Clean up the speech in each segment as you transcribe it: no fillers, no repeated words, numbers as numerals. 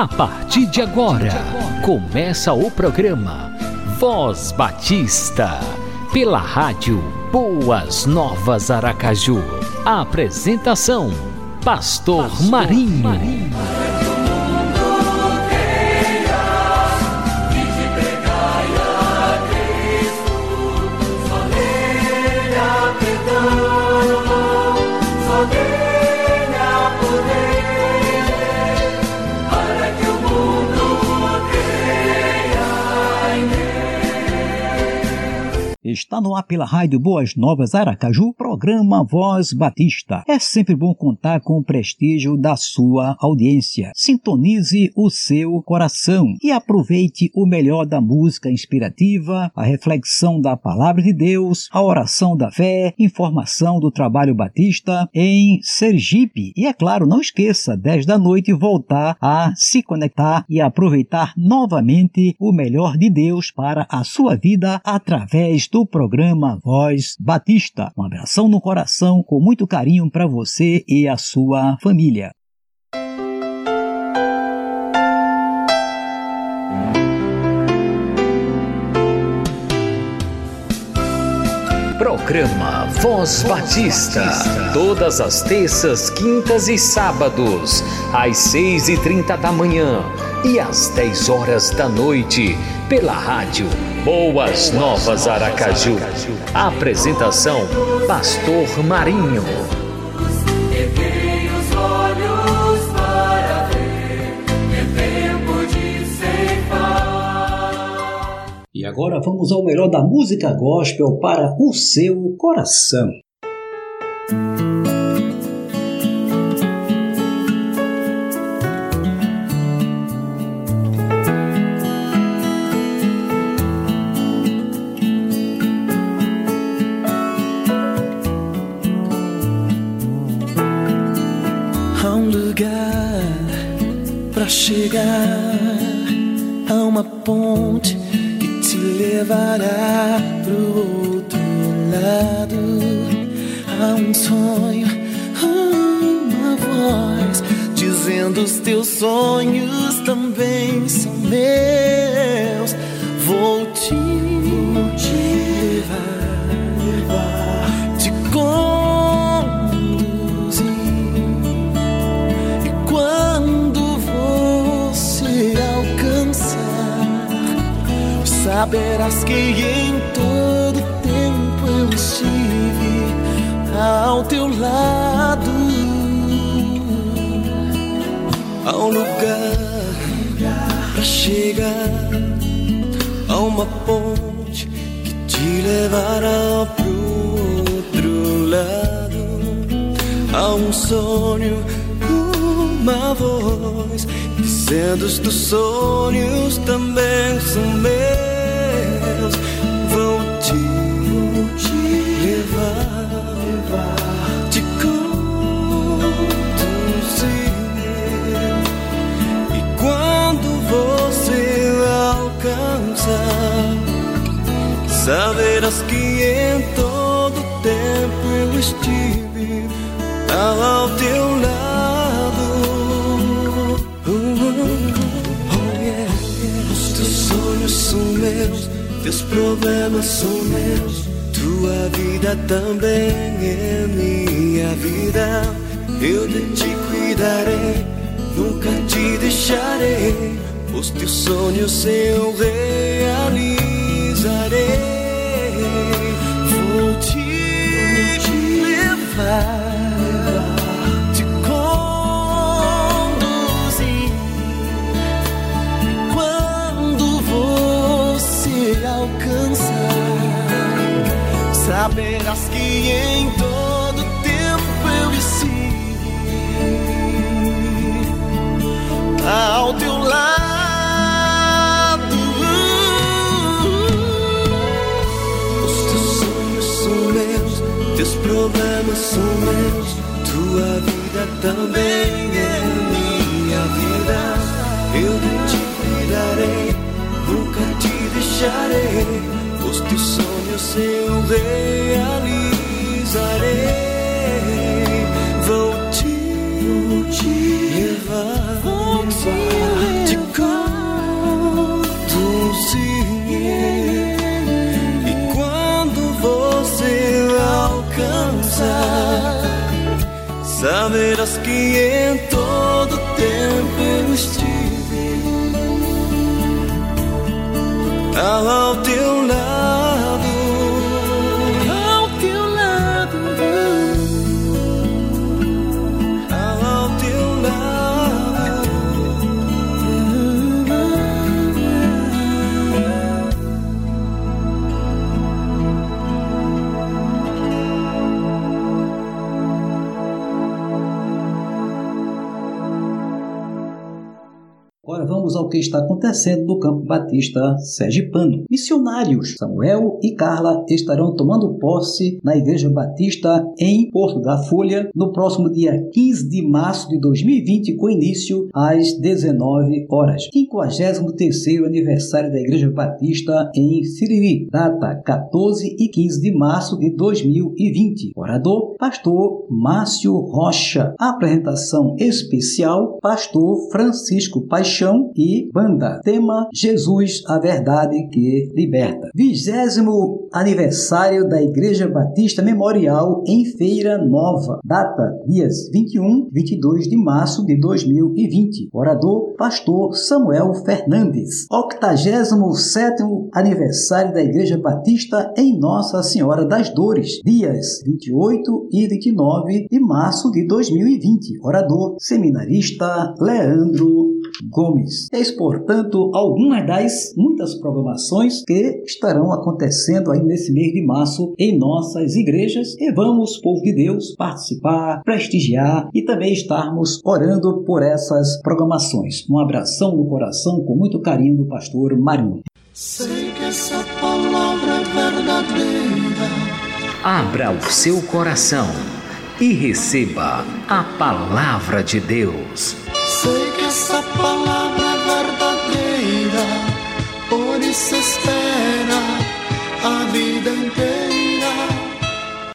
A partir de agora, começa o programa Voz Batista, pela rádio Boas Novas Aracaju. A apresentação, Pastor Marinho. Está no ar pela rádio Boas Novas Aracaju, programa Voz Batista. É sempre bom contar com o prestígio da sua audiência. Sintonize o seu coração e aproveite o melhor da música inspirativa, a reflexão da palavra de Deus, a oração da fé, informação do trabalho batista em Sergipe. E é claro, não esqueça, 10 da noite, voltar a se conectar e aproveitar novamente o melhor de Deus para a sua vida através do programa Voz Batista. Um abração no coração com muito carinho para você e a sua família. Programa Voz Batista, todas as terças, quintas e sábados, às 6h30 da manhã e às 10 horas da noite, pela rádio Boas Novas Aracaju. Apresentação, Pastor Marinho. E agora vamos ao melhor da música gospel para o seu coração. Pra chegar a uma ponte que te levará pro outro lado, há um sonho, uma voz dizendo: os teus sonhos também são meus. Vou te levar, te conduzir, e quando saberás que em todo tempo eu estive ao teu lado. Há um lugar pra chegar, há uma ponte que te levará pro outro lado, há um sonho, uma voz dizendo: os teus sonhos também são meus. Levar, te conduzir, e quando você alcançar, saberás que em todo tempo eu estive ao teu lado. Oh, yeah. Os teus sonhos são meus, teus problemas são meus. Tua vida também é minha vida. Eu de ti cuidarei, nunca te deixarei. Os teus sonhos eu realizarei. Vou te levar, te conduzir, e quando você alcançar, saberás que em todo tempo eu estive ao teu lado. Os teus sonhos são meus, teus problemas são meus. Tua vida também é minha vida. Eu de ti cuidarei, nunca te deixarei. Os teus sonhos eu realizarei. Vou te levar, vou te levar. saberás que em todo tempo eu estive ao que está acontecendo no campo batista sergipano. Missionários Samuel e Carla estarão tomando posse na Igreja Batista em Porto da Folha no próximo dia 15 de março de 2020, com início às 19 horas. 53º aniversário da Igreja Batista em Siriri, data 14 e 15 de março de 2020. Orador, pastor Márcio Rocha. Apresentação especial, pastor Francisco Paixão e banda. Tema: Jesus, a verdade que liberta. 20º aniversário da Igreja Batista Memorial em Feira Nova. Data: dias 21 e 22 de março de 2020. Orador: pastor Samuel Fernandes. 87º aniversário da Igreja Batista em Nossa Senhora das Dores. Dias 28 e 29 de março de 2020. Orador: seminarista Leandro Gomes. Eis, portanto, algumas das muitas programações que estarão acontecendo aí nesse mês de março em nossas igrejas, e vamos, povo de Deus, participar, prestigiar e também estarmos orando por essas programações. Um abração no coração com muito carinho do pastor Marinho. Sei que essa palavra é verdadeira. Abra o seu coração e receba a palavra de Deus. Sei que essa palavra é verdadeira, por isso espera a vida inteira.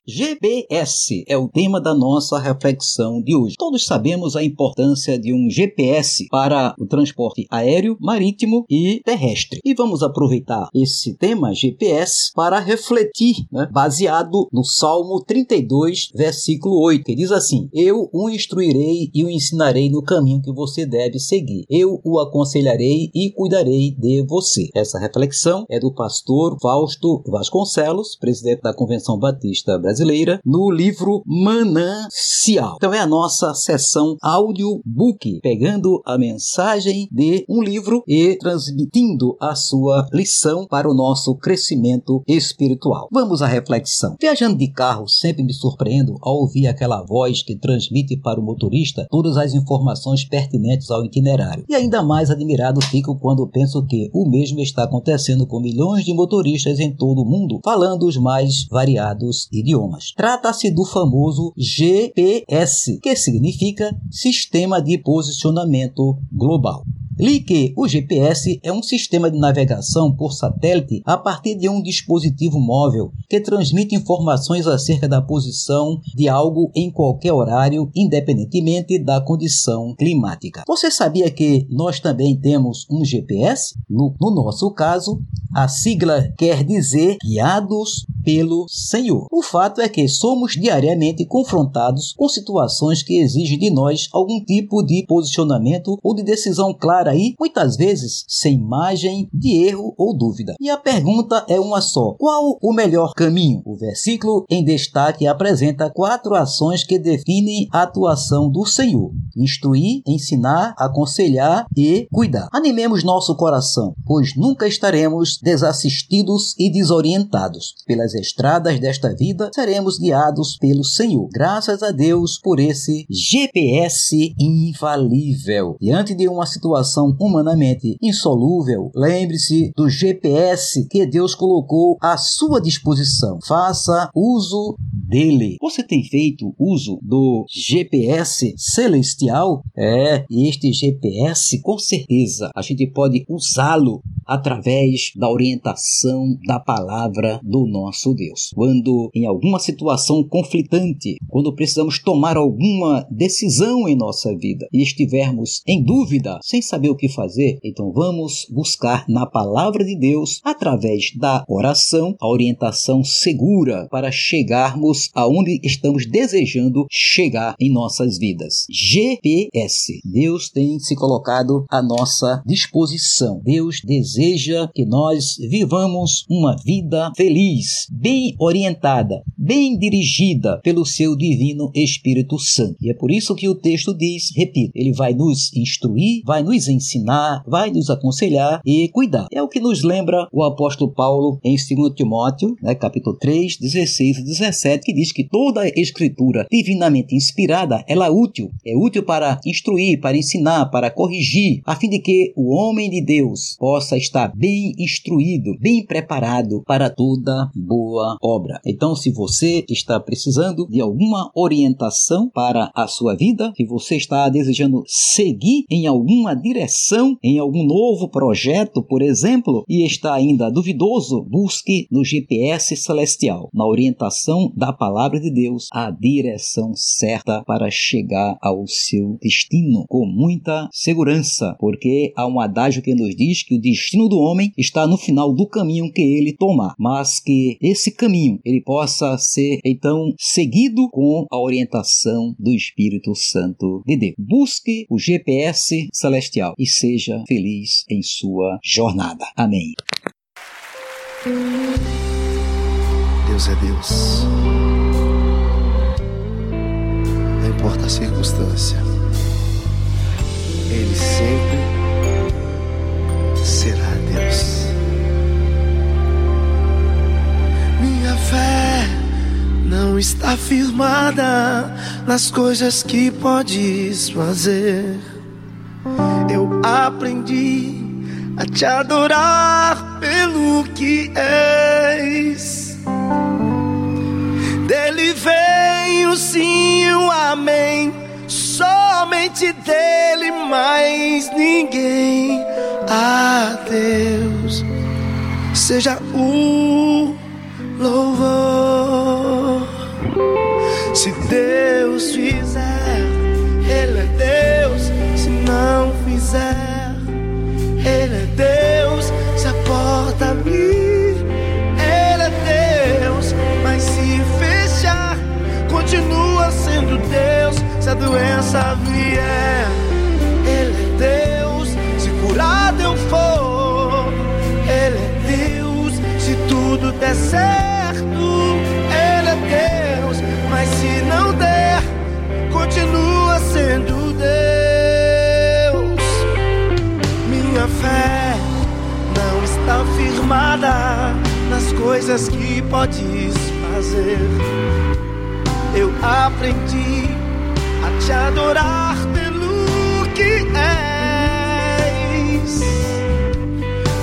GPS é o tema da nossa reflexão de hoje. Todos sabemos a importância de um GPS para o transporte aéreo, marítimo e terrestre. E vamos aproveitar esse tema GPS para refletir, baseado no Salmo 32, versículo 8, que diz assim: eu o instruirei e o ensinarei no caminho que você deve seguir. Eu o aconselharei e cuidarei de você. Essa reflexão é do pastor Fausto Vasconcelos, presidente da Convenção Batista Brasileira, no livro Manancial. Então é a nossa sessão audiobook, pegando a mensagem de um livro e transmitindo a sua lição para o nosso crescimento espiritual. Vamos à reflexão. Viajando de carro, sempre me surpreendo ao ouvir aquela voz que transmite para o motorista todas as informações pertinentes ao itinerário. E ainda mais admirado fico quando penso que o mesmo está acontecendo com milhões de motoristas em todo o mundo, falando os mais variados idiomas. Trata-se do famoso GPS, que significa Sistema de Posicionamento Global. Li que o GPS é um sistema de navegação por satélite a partir de um dispositivo móvel que transmite informações acerca da posição de algo em qualquer horário, independentemente da condição climática. Você sabia que nós também temos um GPS? No nosso caso, a sigla quer dizer Guiados pelo Senhor. O fato é que somos diariamente confrontados com situações que exigem de nós algum tipo de posicionamento ou de decisão clara, aí muitas vezes sem margem de erro ou dúvida. E a pergunta é uma só: qual o melhor caminho? O versículo em destaque apresenta 4 ações que definem a atuação do Senhor: instruir, ensinar, aconselhar e cuidar. Animemos nosso coração, pois nunca estaremos desassistidos e desorientados. Pelas estradas desta vida, seremos guiados pelo Senhor. Graças a Deus por esse GPS infalível. Diante de uma situação humanamente insolúvel, lembre-se do GPS que Deus colocou à sua disposição. Faça uso dele. Você tem feito uso do GPS celestial? E este GPS, com certeza, a gente pode usá-lo através da orientação da palavra do nosso Deus. Quando em alguma situação conflitante, quando precisamos tomar alguma decisão em nossa vida e estivermos em dúvida, sem saber o que fazer, então vamos buscar na palavra de Deus, através da oração, a orientação segura para chegarmos sabemos aonde estamos desejando chegar em nossas vidas. GPS. Deus tem se colocado à nossa disposição. Deus deseja que nós vivamos uma vida feliz, bem orientada, bem dirigida pelo seu divino Espírito Santo. E é por isso que o texto diz, repito, ele vai nos instruir, vai nos ensinar, vai nos aconselhar e cuidar. É o que nos lembra o apóstolo Paulo em 2 Timóteo, capítulo 3, 16 e 17, que diz que toda a escritura divinamente inspirada, ela é útil para instruir, para ensinar, para corrigir, a fim de que o homem de Deus possa estar bem instruído, bem preparado para toda boa obra. Então, se você está precisando de alguma orientação para a sua vida, se você está desejando seguir em alguma direção, em algum novo projeto, por exemplo, e está ainda duvidoso, busque no GPS celestial, na orientação da palavra de Deus, a direção certa para chegar ao seu destino com muita segurança, porque há um adágio que nos diz que o destino do homem está no final do caminho que ele tomar, mas que esse caminho ele possa ser então seguido com a orientação do Espírito Santo de Deus. Busque o GPS celestial e seja feliz em sua jornada. Amém. Deus é Deus. Não importa a circunstância, Ele sempre será Deus. Minha fé não está firmada nas coisas que podes fazer. Eu aprendi a te adorar pelo que és. Dele vem o sim e o amém, somente dele, mais ninguém. A Deus seja o louvor. Se Deus fizer, Ele é Deus. Se não fizer, Ele é Deus. Se a porta abrir, Ele é Deus. Mas se fechar, continua sendo Deus. Se a doença vier, Ele é Deus. Se curado eu for, Ele é Deus. Se tudo der certo, Ele é Deus. Mas se não der, continua sendo Deus. Minha fé não está firmada nas coisas que podes fazer. Eu aprendi a te adorar pelo que és.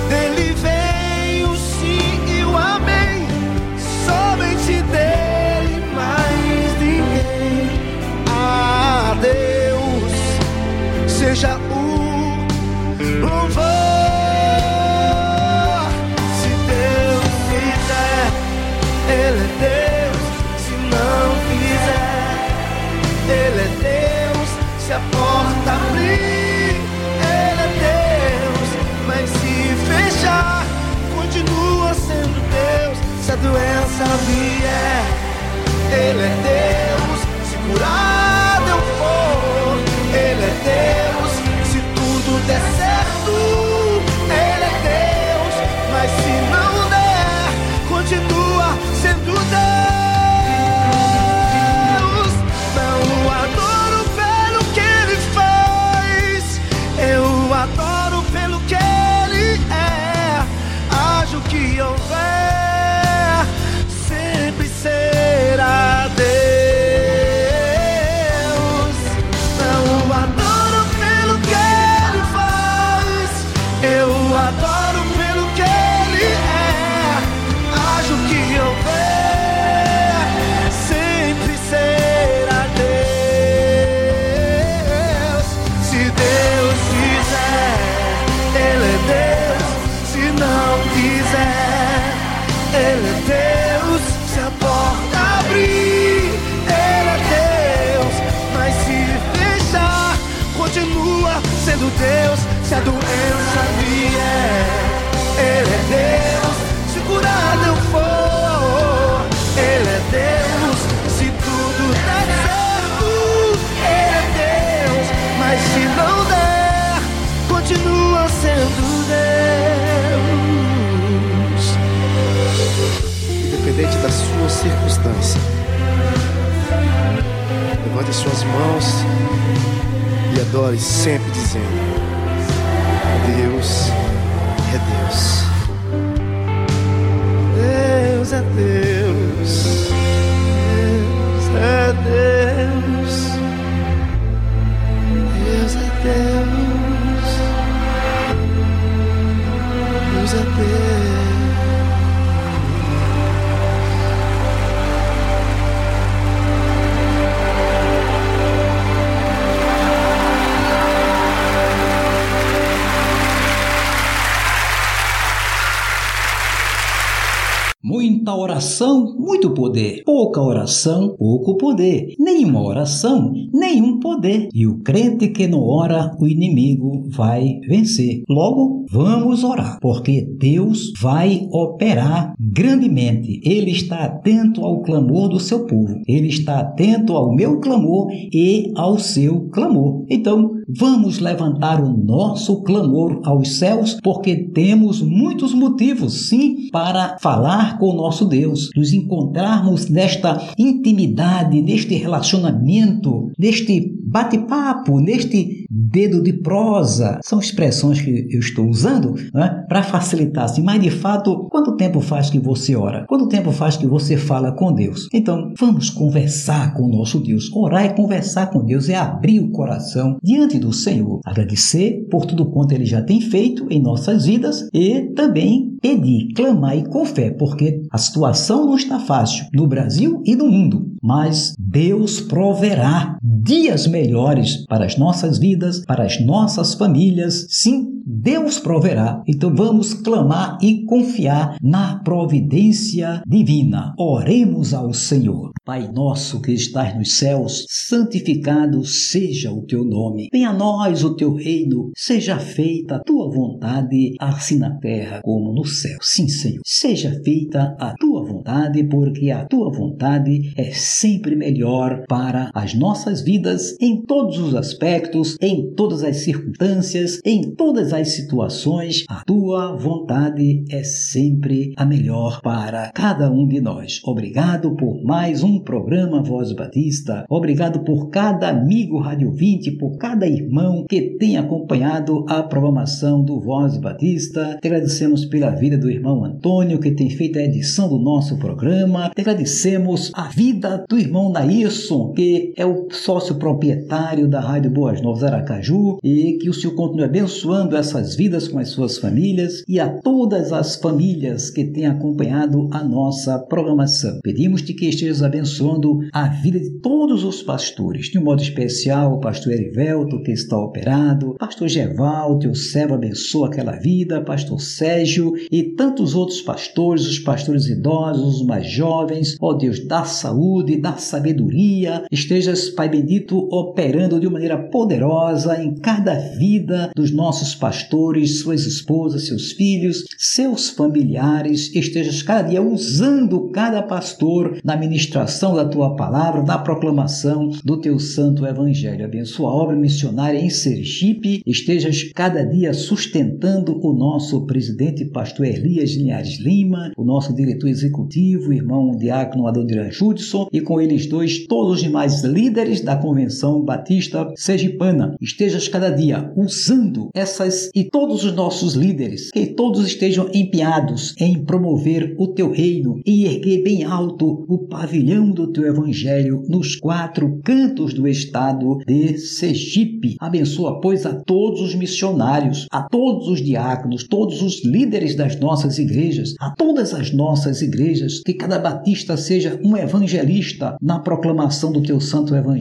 Dele veio o sim e o amém, somente dele, mais ninguém. A Deus seja o louvor. Ele é Deus, se não fizer, Ele é Deus, se a porta abrir, Ele é Deus, mas se fechar, continua sendo Deus, se a doença vier, Ele é Deus, se curado eu for, Ele é Deus, se tudo der certo, Ele é Deus, mas se não der, continua sendo Deus. Não o adoro pelo que Ele faz, eu o adoro pelo que Ele é. Haja o que houver, sempre será Deus. Não o adoro pelo que Ele faz, eu o adoro pelo que Ele é. Haja o que houver, Ele é Deus, se a porta abrir, Ele é Deus, mas se fechar, continua sendo Deus, se a doença vier, Ele é Deus, se curado eu for, Ele é Deus, circunstância. Levante suas mãos e adore sempre dizendo: Deus é Deus. Deus é Deus. Deus é Deus. Deus é Deus. Deus é Deus. Muita oração, muito poder. Pouca oração, pouco poder. Nenhuma oração, nenhum poder. E o crente que não ora, o inimigo vai vencer. Logo, vamos orar, porque Deus vai operar grandemente. Ele está atento ao clamor do seu povo. Ele está atento ao meu clamor e ao seu clamor. Então, vamos levantar o nosso clamor aos céus, porque temos muitos motivos, sim, para falar com o nosso Deus, nos encontrarmos nesta intimidade, neste relacionamento, neste bate-papo, neste dedo de prosa. São expressões que eu estou usando, né, para facilitar, assim, mas de fato, quanto tempo faz que você ora? Quanto tempo faz que você fala com Deus? Então, vamos conversar com o nosso Deus. Orar e conversar com Deus é abrir o coração diante do Senhor, agradecer por tudo quanto Ele já tem feito em nossas vidas e também pedir, clamar e com fé, porque a situação não está fácil no Brasil e no mundo, mas Deus proverá dias melhores para as nossas vidas, para as nossas famílias. Sim, Deus proverá. Então vamos clamar e confiar na providência divina. Oremos ao Senhor. Pai nosso que estás nos céus, santificado seja o teu nome. Venha a nós o teu reino, seja feita a tua vontade, assim na terra como no céu. Sim, Senhor, seja feita a tua vontade, porque a tua vontade é sempre melhor para as nossas vidas, em todos os aspectos, em todas as circunstâncias, em todas as situações. A tua vontade é sempre a melhor para cada um de nós. Obrigado por mais um programa Voz Batista. Obrigado por cada amigo radiovinte, por cada irmão que tem acompanhado a programação do Voz Batista. Te agradecemos pela vida do irmão Antônio, que tem feito a edição do nosso programa. Te agradecemos a vida do irmão Naísson, que é o sócio proprietário da Rádio Boas Novas Aracaju, e que o Senhor continue abençoando essas vidas com as suas famílias e a todas as famílias que têm acompanhado a nossa programação. Pedimos-te que estejas abençoando a vida de todos os pastores, de um modo especial o pastor Erivelto, que está operado, pastor Gerval, teu servo abençoa aquela vida, pastor Sérgio e tantos outros pastores, os pastores idosos, os mais jovens. Ó Deus, dá saúde, dá sabedoria, estejas, Pai bendito, operando de uma maneira poderosa em cada vida dos nossos pastores, suas esposas, seus filhos, seus familiares. Estejas cada dia usando cada pastor na ministração da tua palavra, na proclamação do teu santo evangelho. Abençoa a obra missionária em Sergipe, estejas cada dia sustentando o nosso presidente, pastor Elias Linhares Lima, o nosso diretor executivo, irmão diácono Adoniran Judson, e com eles dois todos os demais líderes da Convenção Batista Sergipana. Estejas cada dia usando essas e todos os nossos líderes, que todos estejam empenhados em promover o teu reino e erguer bem alto o pavilhão do teu evangelho nos quatro cantos do estado de Sergipe. Abençoa, pois, a todos os missionários, a todos os diáconos, todos os líderes das nossas igrejas, a todas as nossas igrejas, que cada batista seja um evangelista na proclamação do teu santo evangelho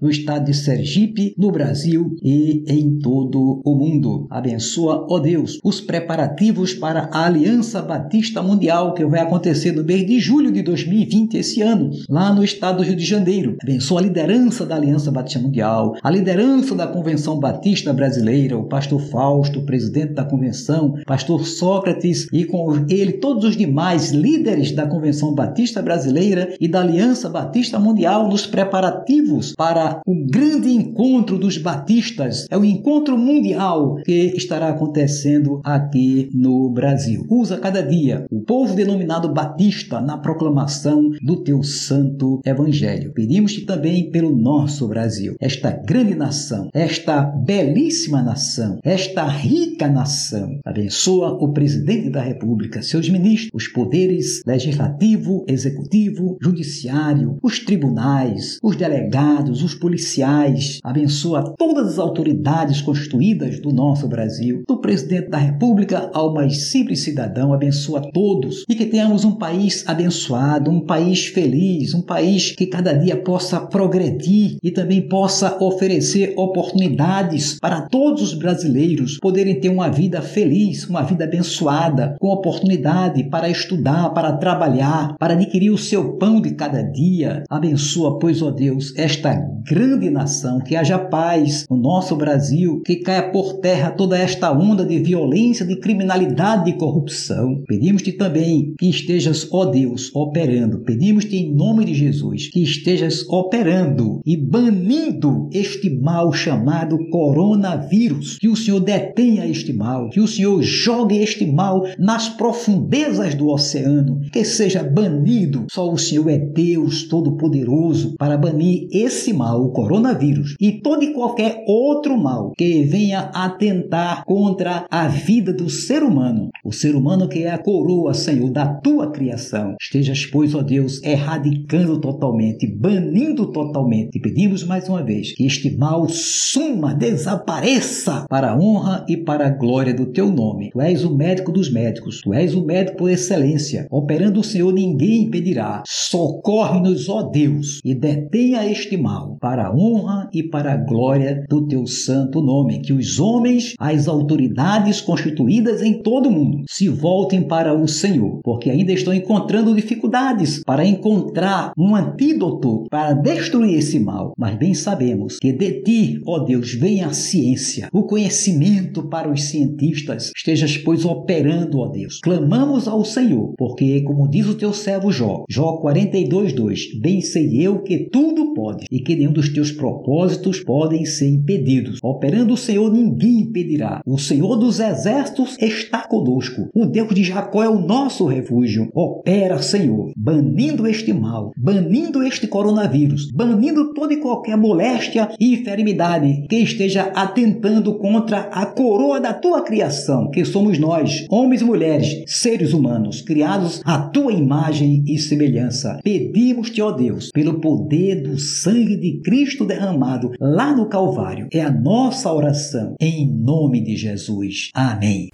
no estado de Sergipe, no Brasil e em todo o mundo. Abençoa, ó Deus, os preparativos para a Aliança Batista Mundial, que vai acontecer no mês de julho de 2020, esse ano, lá no estado do Rio de Janeiro. Abençoa a liderança da Aliança Batista Mundial, a liderança da Convenção Batista Brasileira, o pastor Fausto, presidente da convenção, pastor Sócrates, e com ele todos os demais líderes líderes da Convenção Batista Brasileira e da Aliança Batista Mundial nos preparativos para o grande encontro dos batistas. É o encontro mundial que estará acontecendo aqui no Brasil. Usa cada dia o povo denominado batista na proclamação do teu santo evangelho. Pedimos-te também pelo nosso Brasil, esta grande nação, esta belíssima nação, esta rica nação. Abençoa o presidente da República, seus ministros, os poderes legislativo, executivo, judiciário, os tribunais, os delegados, os policiais. Abençoa todas as autoridades constituídas do nosso Brasil, do presidente da República ao mais simples cidadão. Abençoa todos e que tenhamos um país abençoado, um país feliz, um país que cada dia possa progredir e também possa oferecer oportunidades para todos os brasileiros poderem ter uma vida feliz, uma vida abençoada, com oportunidade para estudar, para trabalhar, para adquirir o seu pão de cada dia. Abençoa, pois, ó Deus, esta grande nação, que haja paz no nosso Brasil, que caia por terra toda esta onda de violência, de criminalidade, de corrupção. Pedimos-te também que estejas, ó Deus, operando. Pedimos-te em nome de Jesus que estejas operando e banindo este mal chamado coronavírus. Que o Senhor detenha este mal, que o Senhor jogue este mal nas profundezas do oceano, que seja banido. Só o Senhor é Deus Todo-Poderoso para banir esse mal, o coronavírus, e todo e qualquer outro mal que venha atentar contra a vida do ser humano, o ser humano que é a coroa, Senhor, da tua criação. Estejas, pois, ó Deus, erradicando totalmente, banindo totalmente. E pedimos mais uma vez que este mal suma, desapareça, para a honra e para a glória do teu nome. Tu és o médico dos médicos, tu és o médico por excelência. Operando o Senhor, ninguém impedirá. Socorre-nos, ó Deus, e detenha este mal, para a honra e para a glória do teu santo nome. Que os homens, as autoridades constituídas em todo o mundo, se voltem para o Senhor, porque ainda estão encontrando dificuldades para encontrar um antídoto para destruir esse mal. Mas bem sabemos que de ti, ó Deus, vem a ciência, o conhecimento para os cientistas. Estejas, pois, operando, ó Deus. Clamamos ao Senhor, porque, como diz o teu servo Jó, Jó 42:2, bem sei eu que tudo pode e que nenhum dos teus propósitos podem ser impedidos. Operando o Senhor, ninguém impedirá. O Senhor dos exércitos está conosco. O Deus de Jacó é o nosso refúgio. Opera, Senhor, banindo este mal, banindo este coronavírus, banindo toda e qualquer moléstia e enfermidade que esteja atentando contra a coroa da tua criação, que somos nós, homens e mulheres, seres humanos, criados à tua imagem e semelhança. Pedimos-te, ó Deus, pelo poder do sangue de Cristo derramado lá no Calvário. É a nossa oração, em nome de Jesus. Amém.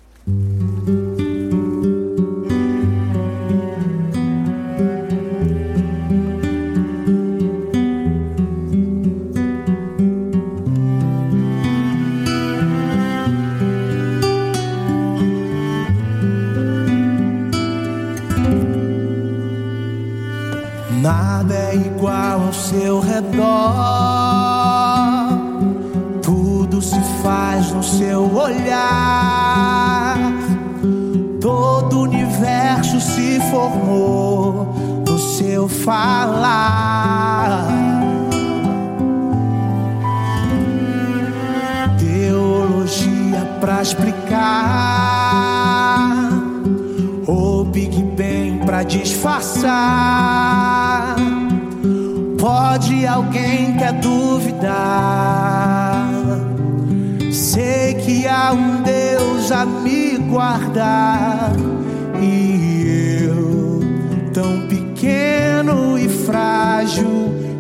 Nada é igual ao seu redor, tudo se faz no seu olhar. Todo o universo se formou no seu falar. Teologia pra explicar, ou Big Bang pra disfarçar. Pode alguém quer duvidar? Sei que há um Deus a me guardar, e eu, tão pequeno e frágil,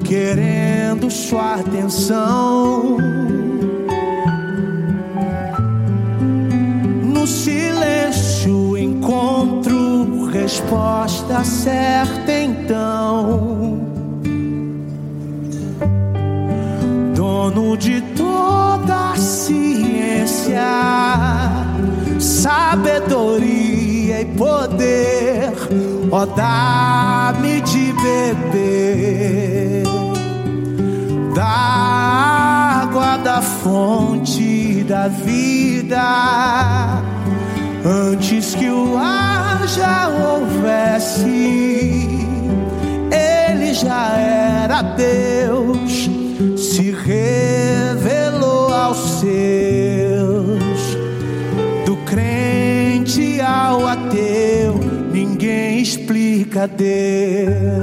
querendo sua atenção. No silêncio encontro resposta certa, então. Dono de toda a ciência, sabedoria e poder, ó, dá-me de beber da água da fonte da vida. Antes que o ar já houvesse, ele já era Deus, se revelou aos seus. Do crente ao ateu, ninguém explica Deus.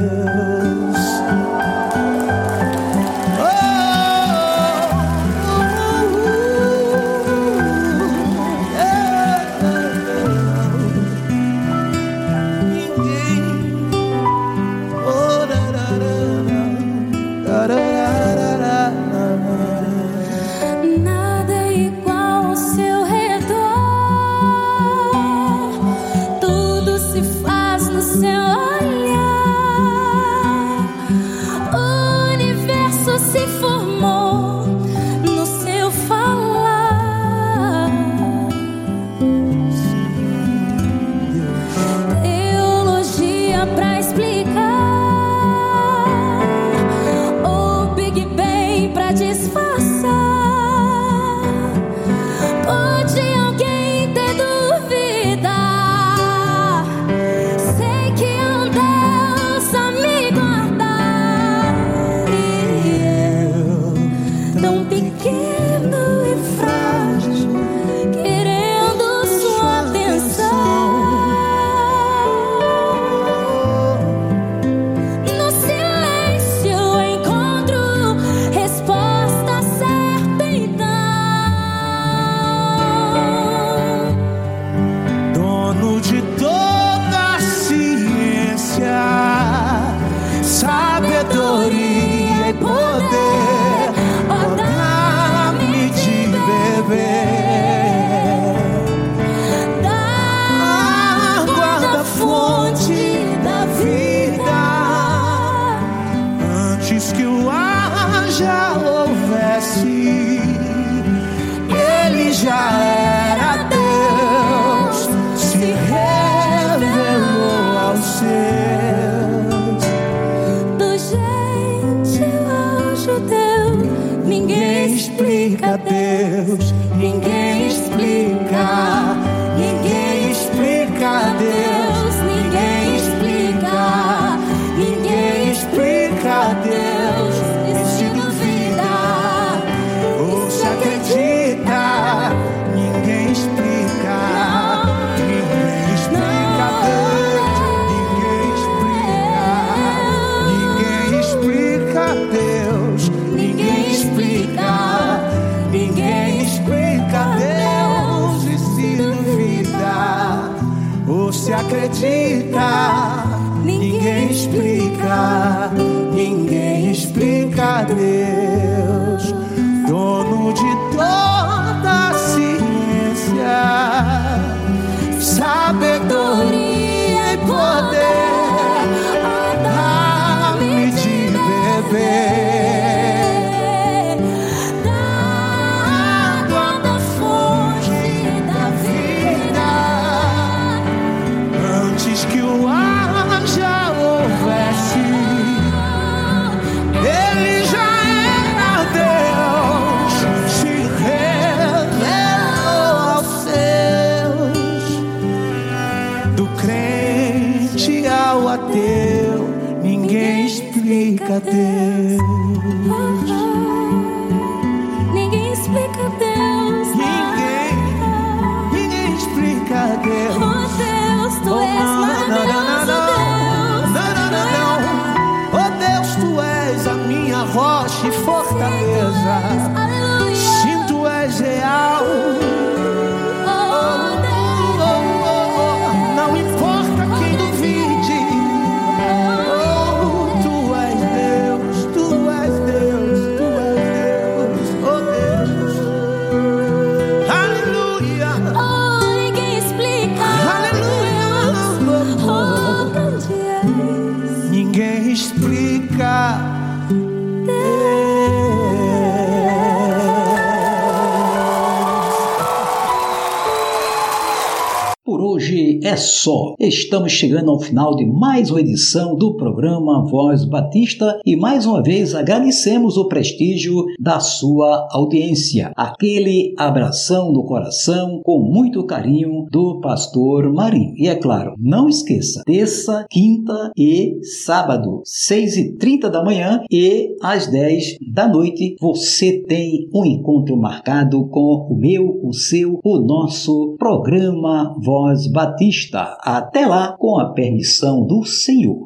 hoje é só. Estamos chegando ao final de mais uma edição do programa Voz Batista e mais uma vez agradecemos o prestígio da sua audiência. Aquele abração do coração com muito carinho do Pastor Marinho. E é claro, não esqueça, terça, quinta e sábado, 6h30 da manhã e às 10 da noite, você tem um encontro marcado com o meu, o seu, o nosso programa Voz Batista. Até lá, com a permissão do Senhor.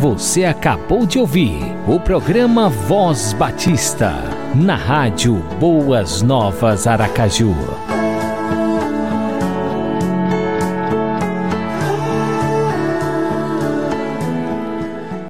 Você acabou de ouvir o programa Voz Batista, na rádio Boas Novas Aracaju.